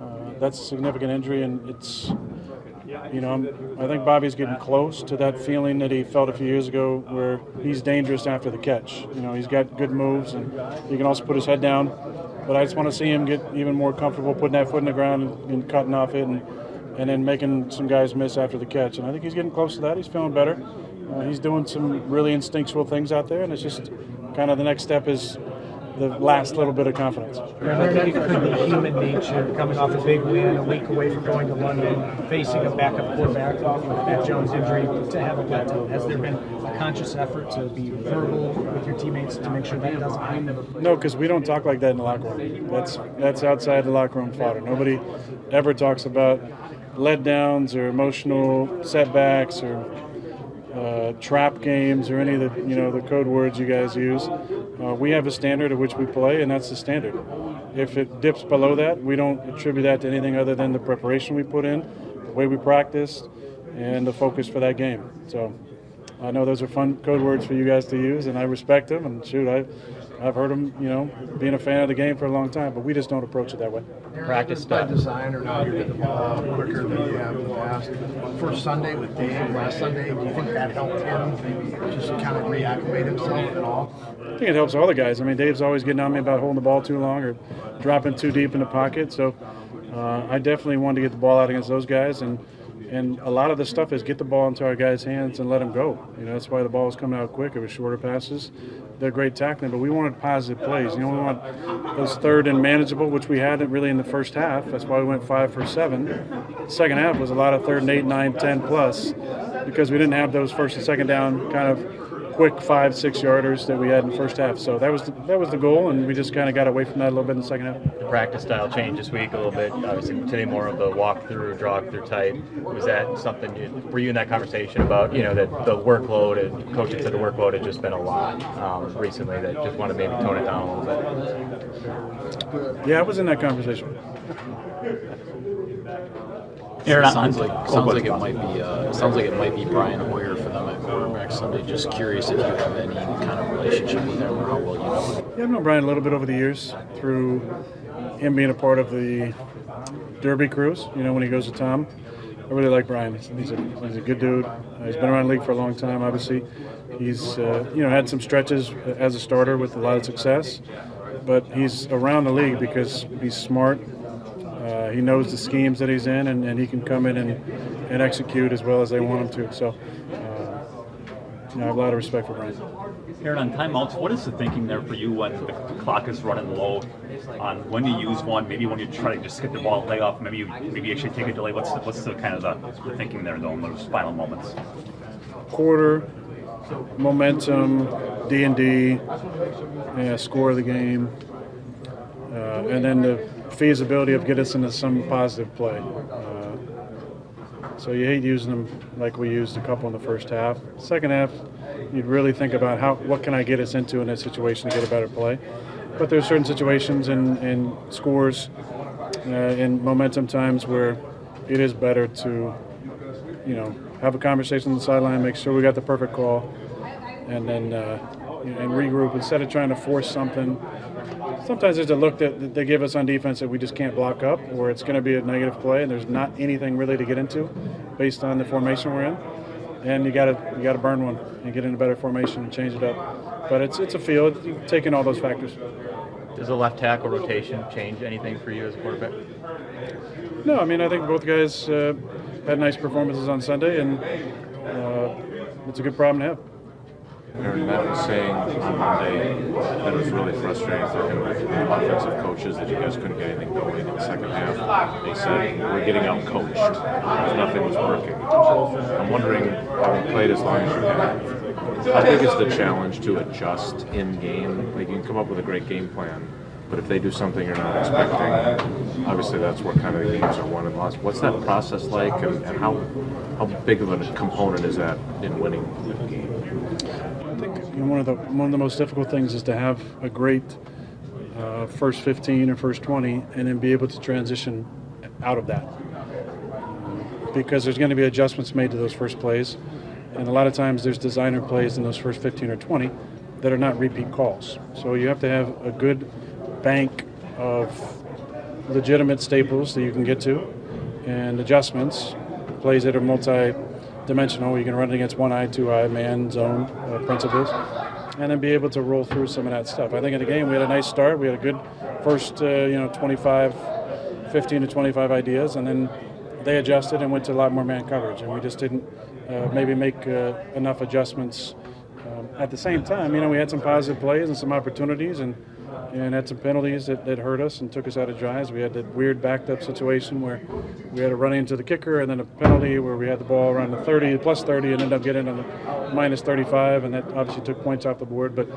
uh, that's a significant injury, and it's, you know, I'm, I think Bobby's getting close to that feeling that he felt a few years ago where he's dangerous after the catch. You know, he's got good moves, and he can also put his head down, but I just want to see him get even more comfortable putting that foot in the ground and, and cutting off it and and then making some guys miss after the catch. And I think he's getting close to that. He's feeling better. Uh, he's doing some really instinctual things out there, and it's just kind of the next step is the last little bit of confidence. I think it could be human nature coming off a big win, a week away from going to London, facing a backup quarterback off with Mac Jones' injury to have a plateau. Has there been a conscious effort to be verbal with your teammates to make sure that doesn't happen? No, because we don't talk like that in the locker room. That's that's outside the locker room fodder. Nobody ever talks about letdowns or emotional setbacks or uh, trap games or any of the, you know, the code words you guys use. Uh, we have a standard at which we play, and that's the standard. If it dips below that, we don't attribute that to anything other than the preparation we put in, the way we practiced, and the focus for that game. So I know those are fun code words for you guys to use, and I respect them. And shoot, I, I've heard them, you know, being a fan of the game for a long time, but we just don't approach it that way. Practice by design, or not, you get the ball quicker than you have in the past. First Sunday with Dave, last Sunday, do you think that helped him just kind of reactivate himself at all? I think it helps all the guys. I mean, Dave's always getting on me about holding the ball too long or dropping too deep in the pocket. So uh, I definitely wanted to get the ball out against those guys. and. And a lot of the stuff is get the ball into our guys' hands and let them go. You know, that's why the ball is coming out quick. It was shorter passes. They're great tackling, but we wanted positive plays. You know, we want those third and manageable, which we hadn't really in the first half. That's why we went five for seven. The second half was a lot of third and eight, nine, ten plus, because we didn't have those first and second down kind of quick five, six yarders that we had in the first half. So that was the, that was the goal, and we just kind of got away from that a little bit in the second half. Practice style change this week a little bit, obviously today more of the walk-through, draw-through type. Was that something, you, were you in that conversation about, you know, that the workload, and coaches said the workload had just been a lot um, recently, that just want to maybe tone it down a little bit? Yeah, I was in that conversation. Aaron, sounds like sounds like it might be uh, sounds like it might be Brian Hoyer for them at quarterback Sunday. Just curious if you have any kind of relationship with him or how well you know him. Yeah, I've known Brian a little bit over the years through him being a part of the Derby Cruise. You know, when he goes to Tom, I really like Brian. He's a he's a good dude. Uh, he's been around the league for a long time. Obviously, he's uh, you know had some stretches as a starter with a lot of success, but he's around the league because he's smart. Uh, he knows the schemes that he's in, and, and he can come in and, and execute as well as they want him to. So, uh, you know, I have a lot of respect for Brian. Aaron, on timeouts, what is the thinking there for you when the clock is running low on when you use one, maybe when you try to just get the ball leg off, maybe you maybe you actually take a delay? What's the, what's the kind of the, the thinking there, though, in those final moments? Quarter, momentum, D and D, yeah, score of the game, uh, and then the feasibility of get us into some positive play. Uh, so you hate using them like we used a couple in the first half. Second half, you'd really think about how what can I get us into in this situation to get a better play. But there's certain situations and, and scores uh, and momentum times where it is better to, you know, have a conversation on the sideline, make sure we got the perfect call, and then uh, and regroup instead of trying to force something. Sometimes there's a look that they give us on defense that we just can't block up, or it's going to be a negative play, and there's not anything really to get into based on the formation we're in. And you got to you got to burn one and get in a better formation and change it up. But it's it's a field, you take in all those factors. Does the left tackle rotation change anything for you as a quarterback? No, I mean I think both guys uh, had nice performances on Sunday, and uh, it's a good problem to have. Aaron, Matt was saying on Monday that it was really frustrating for him with the offensive coaches that you guys couldn't get anything going in the second half. They said, we're getting out-coached. Nothing was working. I'm wondering, having played as long as you have, how big is the challenge to adjust in-game? Like, you can come up with a great game plan, but if they do something you're not expecting, obviously that's what kind of the games are won and lost. What's that process like, and, and how how big of a component is that in winning the game? I think you know, one of the one of the most difficult things is to have a great uh, first fifteen or first twenty, and then be able to transition out of that, because there's going to be adjustments made to those first plays, and a lot of times there's designer plays in those first fifteen or twenty that are not repeat calls. So you have to have a good bank of legitimate staples that you can get to, and adjustments, plays that are multi-dimensional. You can run it against one eye, two eye, man, zone uh, principles, and then be able to roll through some of that stuff. I think in the game we had a nice start. We had a good first, uh, you know, twenty-five, fifteen to twenty-five ideas, and then they adjusted and went to a lot more man coverage, and we just didn't uh, maybe make uh, enough adjustments. Um, at the same time, you know, we had some positive plays and some opportunities, and. And had some penalties that, that hurt us and took us out of drives. We had that weird backed up situation where we had a run into the kicker and then a penalty where we had the ball around the thirty, plus thirty, and ended up getting on the minus thirty-five, and that obviously took points off the board. But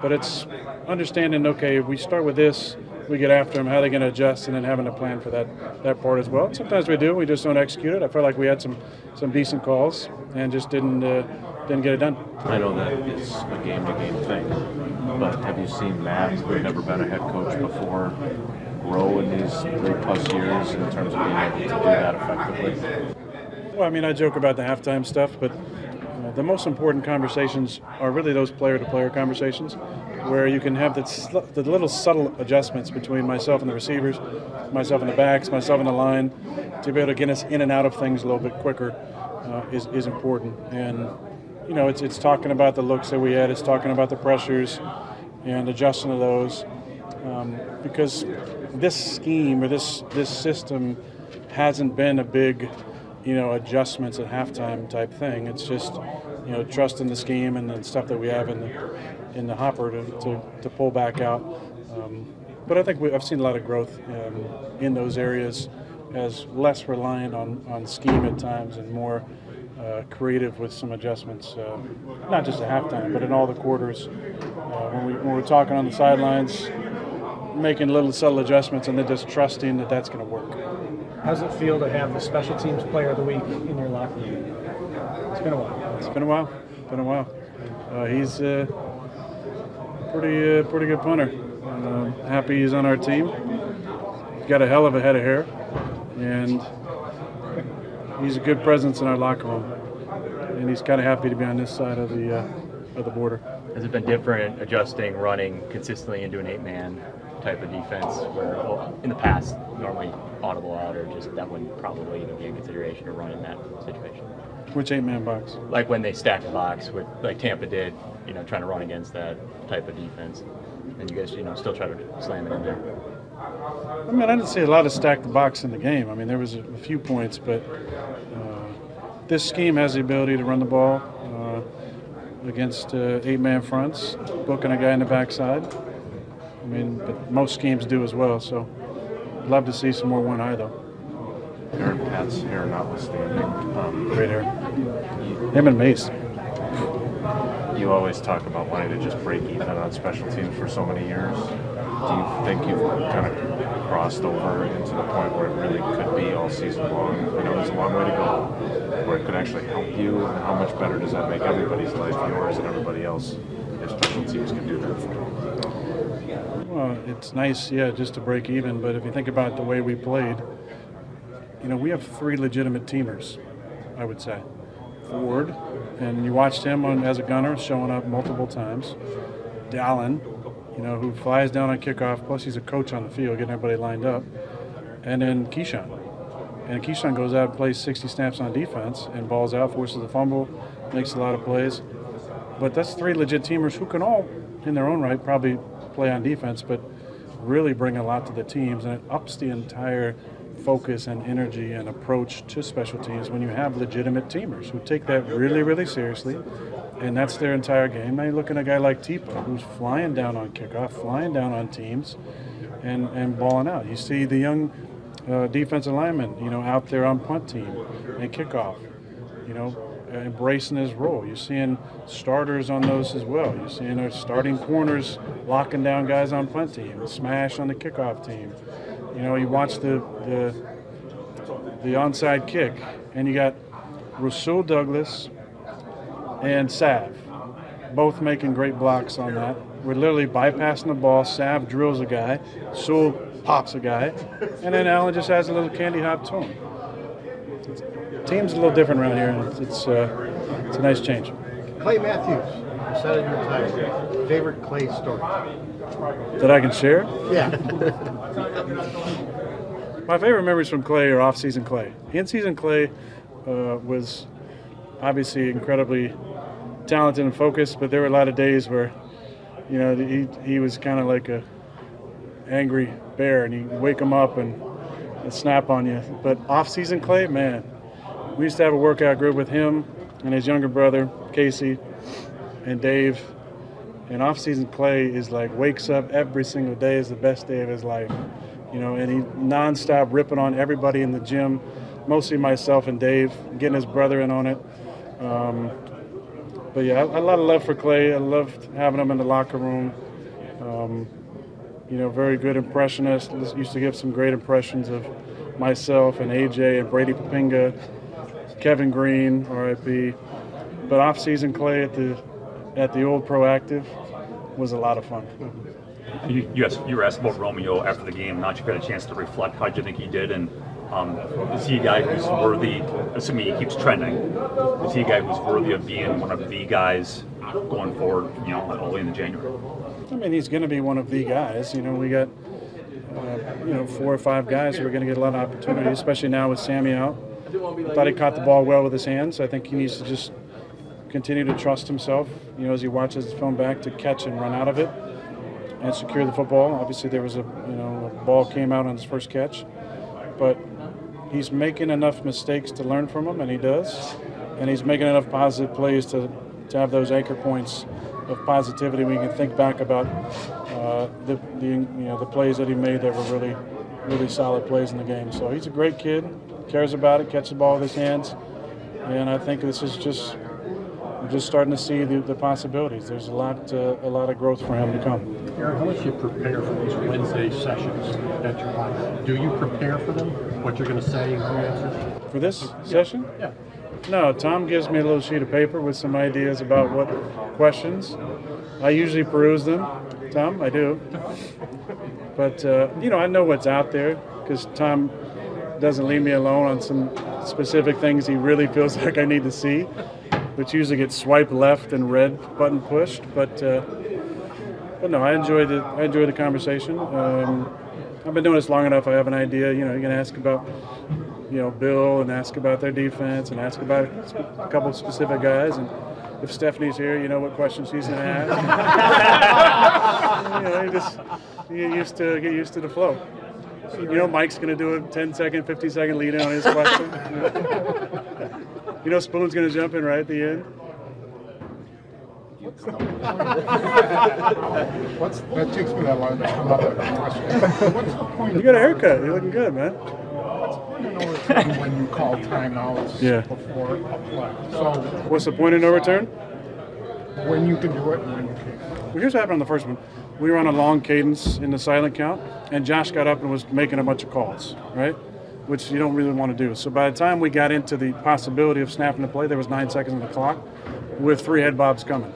but it's understanding, okay, if we start with this, we get after them, how they're going to adjust, and then having a plan for that that part as well. And sometimes we do, we just don't execute it. I felt like we had some some decent calls and just didn't uh, didn't get it done. I know that it's a game-to-game thing, but have you seen Matt, who's never been a head coach before, grow in these three-plus years in terms of being able to do that effectively? Well, I mean, I joke about the halftime stuff, but uh, the most important conversations are really those player-to-player conversations, where you can have the, sl- the little subtle adjustments between myself and the receivers, myself and the backs, myself and the line, to be able to get us in and out of things a little bit quicker uh, is is important. And you know, it's it's talking about the looks that we had, it's talking about the pressures and adjusting to those, um, because this scheme or this this system hasn't been a big, you know, adjustments at halftime type thing. It's just, you know, trust in the scheme and the stuff that we have in the in the hopper to to, to pull back out. Um, but I think we, I've seen a lot of growth um, in those areas, as less reliant on, on scheme at times and more uh, creative with some adjustments, uh, not just at halftime, but in all the quarters. Uh, when, we, when we're talking on the sidelines, making little subtle adjustments and then just trusting that that's going to work. How does it feel to have the special teams player of the week in your locker room? It's been a while. It's been a while. It's been a while. Uh, he's a uh, pretty, uh, pretty good punter. Uh, happy he's on our team. He's got a hell of a head of hair, and he's a good presence in our locker room. And he's kind of happy to be on this side of the uh, of the border. Has it been different adjusting, running consistently into an eight-man type of defense, where well, in the past normally audible out, or just that wouldn't probably even be a consideration to run in that situation? Which eight-man box? Like when they stack a box, with, like Tampa did, you know, trying to run against that type of defense, and you guys, you know, still try to slam it in there. I mean, I didn't see a lot of stack the box in the game. I mean, there was a, a few points, but uh, this scheme has the ability to run the ball uh, against uh, eight-man fronts, booking a guy in the backside. I mean, but most schemes do as well, so I'd love to see some more one eye, though. Aaron Pat's hair notwithstanding. Um, Great hair. You, Him and Mace. You always talk about wanting to just break even on special teams for so many years. Do you think you've kind of crossed over into the point where it really could be all season long? I know there's a long way to go, where it could actually help you, and how much better does that make everybody's life, yours and everybody else, if special teams can do that for you? Well, it's nice, yeah, just to break even, but if you think about the way we played, you know, we have three legitimate teamers, I would say. Ford, and you watched him on, as a gunner, showing up multiple times. Dallin, you know, who flies down on kickoff, plus he's a coach on the field, getting everybody lined up. And then Keyshawn. And Keyshawn goes out and plays sixty snaps on defense and balls out, forces a fumble, makes a lot of plays. But that's three legit teamers who can all, in their own right, probably play on defense, but really bring a lot to the teams, and it ups the entire focus and energy and approach to special teams when you have legitimate teamers who take that really, really seriously, and that's their entire game. Now you look at a guy like Tipa, who's flying down on kickoff, flying down on teams, and, and balling out. You see the young uh, defensive lineman, you know, out there on punt team and kickoff, you know, embracing his role. You're seeing starters on those as well. You're seeing our starting corners locking down guys on punt team, smash on the kickoff team. You know, you watch the the, the onside kick, and you got Rasul Douglas and Sav, both making great blocks on that. We're literally bypassing the ball. Sav drills a guy, Rasul pops a guy, and then Allen just has a little candy hop to him. Team's a little different around here, and it's it's, uh, it's a nice change. Clay Matthews, you said in your time, favorite Clay story that I can share? Yeah. My favorite memories from Clay are off-season Clay. In-season Clay uh, was obviously incredibly talented and focused, but there were a lot of days where, you know, he he was kind of like a angry bear, and you wake him up and a snap on you. But off-season Clay, man. We used to have a workout group with him and his younger brother, Casey, and Dave. And off-season Clay is like, wakes up every single day is the best day of his life. You know, and he nonstop ripping on everybody in the gym, mostly myself and Dave, getting his brother in on it. Um, but yeah, a lot of love for Clay. I loved having him in the locker room. Um, you know, very good impressionist. Used to give some great impressions of myself and A J and Brady Papinga, Kevin Green, R I P. But off-season Clay at the at the old Proactive was a lot of fun. You, you, asked, you were asked about Romeo after the game. Now you got a chance to reflect. How do you think he did? And um, is he a guy who's worthy, assuming he keeps trending, is he a guy who's worthy of being one of the guys going forward, you know, early in the January? I mean, he's going to be one of the guys. You know, we got, uh, you know, four or five guys who are going to get a lot of opportunity, especially now with Sammy out. I thought he caught the ball well with his hands. I think he needs to just continue to trust himself, you know, as he watches his film back, to catch and run out of it and secure the football. Obviously, there was a, you know, a ball came out on his first catch. But he's making enough mistakes to learn from them, and he does. And he's making enough positive plays to, to have those anchor points of positivity. We can think back about uh, the, the you know the plays that he made that were really, really solid plays in the game. So he's a great kid, cares about it, catches the ball with his hands, and I think this is just I'm just starting to see the, the possibilities. There's a lot uh, a lot of growth for him to come. Aaron, how much do you prepare for these Wednesday sessions that you're on? Do you prepare for them? What you're going to say? Answer? For this yeah. session? Yeah. No, Tom gives me a little sheet of paper with some ideas about what questions. I usually peruse them. Tom, I do. But, uh, you know, I know what's out there because Tom doesn't leave me alone on some specific things he really feels like I need to see, which usually gets swipe left and red button pushed. But, uh, but no, I enjoy the, I enjoy the conversation. Um, I've been doing this long enough. I have an idea. You know, you're going to ask about you know, Bill, and ask about their defense, and ask about a couple of specific guys. And if Stephanie's here, you know what questions she's going to ask. you know, you just you used to get used to the flow. You know, Mike's going to do a ten-second, fifty-second lead-in on his question. You know, you know Spoon's going to jump in right at the end. What's that takes me that long. What's the point? You got a haircut. You're looking good, man. When you call timeouts yeah. before a play. So what's the point of no return? When you can do it and when you can't. Well, here's what happened on the first one. We were on a long cadence in the silent count, and Josh got up and was making a bunch of calls, right? Which you don't really want to do. So by the time we got into the possibility of snapping the play, there was nine seconds on the clock with three head bobs coming.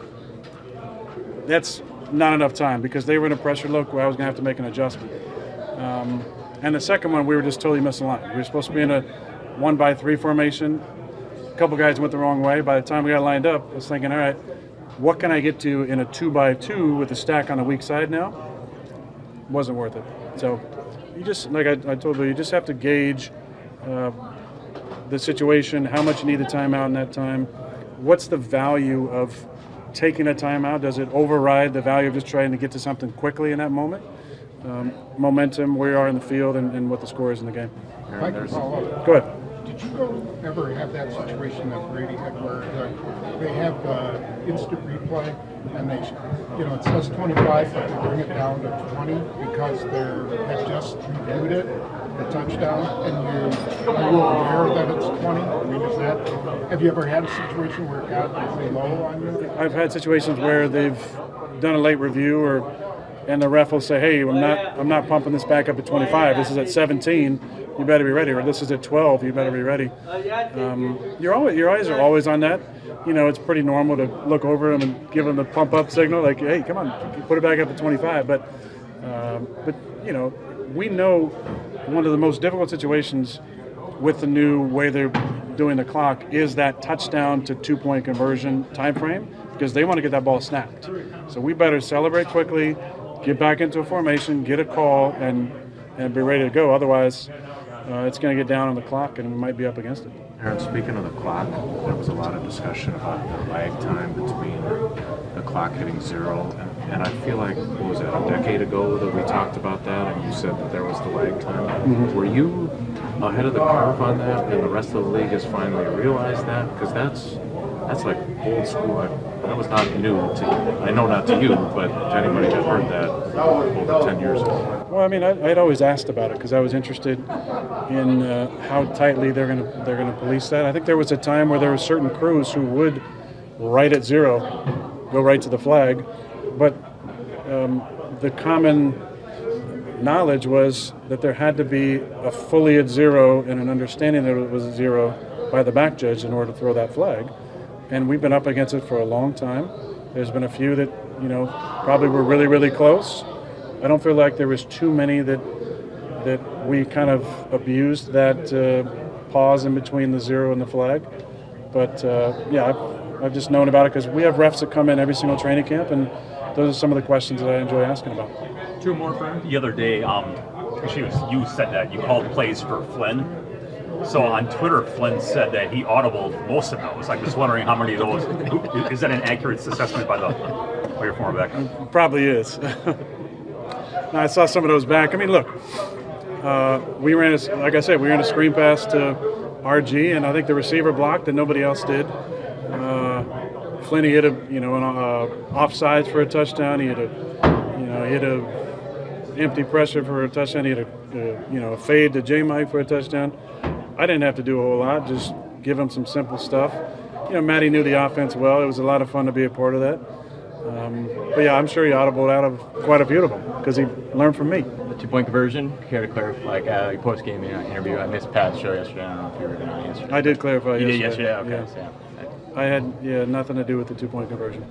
That's not enough time because they were in a pressure look where I was going to have to make an adjustment. Um, And the second one, we were just totally misaligned. We were supposed to be in a one by three formation. A couple guys went the wrong way. By the time we got lined up, I was thinking, all right, what can I get to in a two by two with a stack on the weak side now? Wasn't worth it. So you just, like I, I told you, you just have to gauge uh, the situation, how much you need the timeout in that time. What's the value of taking a timeout? Does it override the value of just trying to get to something quickly in that moment? Um, momentum, where you are in the field, and, and what the score is in the game. Mike, go ahead. Did you ever have that situation that Brady had where uh, they have uh, instant replay and they, you know, it says twenty-five, but they bring it down to twenty because they're, they just reviewed it, the touchdown, and you are you aware that it's twenty? I mean, is that, have you ever had a situation where it got really low on you? I've had situations where they've done a late review or and the ref will say, hey, I'm not I'm not pumping this back up at twenty-five. This is at seventeen. You better be ready. Or this is at twelve. You better be ready. Um, you're always, your eyes are always on that. You know, it's pretty normal to look over them and give them the pump-up signal. Like, hey, come on, put it back up at twenty-five. But, um, but you know, we know one of the most difficult situations with the new way they're doing the clock is that touchdown to two-point conversion time frame because they want to get that ball snapped. So we better celebrate quickly, get back into a formation, get a call, and and be ready to go. Otherwise, uh, it's going to get down on the clock, and we might be up against it. Aaron, speaking of the clock, there was a lot of discussion about the lag time between the clock hitting zero, and, and I feel like, what was it, a decade ago that we talked about that, and you said that there was the lag time. Mm-hmm. Were you ahead of the curve on that, and the rest of the league has finally realized that? Because that's, that's like old school. I, That was not new to you. I know not to you, but to anybody that heard that over ten years ago. Well, I mean, I, I'd always asked about it because I was interested in uh, how tightly they're going to they're going to police that. I think there was a time where there were certain crews who would, right at zero, go right to the flag, but um, the common knowledge was that there had to be a fully at zero and an understanding that it was a zero by the back judge in order to throw that flag. And we've been up against it for a long time. There's been a few that, you know, probably were really, really close. I don't feel like there was too many that that we kind of abused that uh, pause in between the zero and the flag. But, uh, yeah, I've, I've just known about it because we have refs that come in every single training camp, and those are some of the questions that I enjoy asking about. Two more, friend. The other day, um, she was, you said that you called plays for Flynn. So on Twitter, Flynn said that he audibled most of those. I'm just wondering how many of those. Is that an accurate assessment by, the, by your former backup? Probably is. No, I saw some of those back. I mean, look, uh, we ran, a, like I said, we ran a screen pass to R G, and I think the receiver blocked and nobody else did. Uh, Flynn, he hit a, you know, an uh, offsides for a touchdown. He hit a, you know, he hit a empty pressure for a touchdown. He had a, a you know, a fade to J Mike for a touchdown. I didn't have to do a whole lot, just give him some simple stuff. You know, Matty knew the offense well. It was a lot of fun to be a part of that. Um, but, yeah, I'm sure he audibled out of quite a few of them because he learned from me. The two-point conversion, care to clarify, like, uh, like post-game interview, I missed Pat's show yesterday. I don't know if you were there yesterday. I did clarify yesterday. You did yesterday? Okay. Yeah. So, yeah. I had, yeah, nothing to do with the two-point conversion.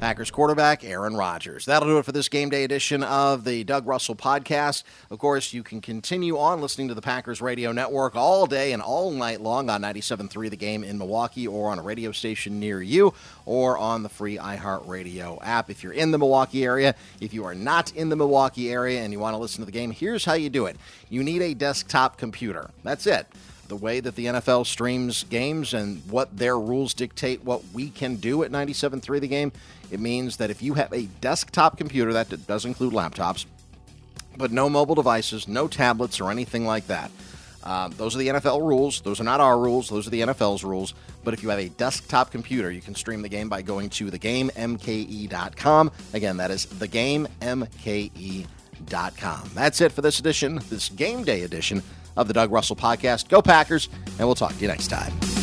Packers quarterback Aaron Rodgers. That'll do it for this game day edition of the Doug Russell podcast. Of course, you can continue on listening to the Packers radio network all day and all night long on ninety-seven point three The Game in Milwaukee, or on a radio station near you, or on the free iHeartRadio app if you're in the Milwaukee area. If you are not in the Milwaukee area and you want to listen to the game, here's how you do it. You need a desktop computer. That's it. The way that the N F L streams games and what their rules dictate what we can do at ninety-seven point three The Game, it means that if you have a desktop computer, that does include laptops, but no mobile devices, no tablets or anything like that. Uh, those are the N F L rules. Those are not our rules. Those are the N F L's rules. But if you have a desktop computer, you can stream the game by going to the game m k e dot com. Again, that is the game m k e dot com. That's it for this edition, this game day edition of the Doug Russell podcast. Go Packers, and we'll talk to you next time.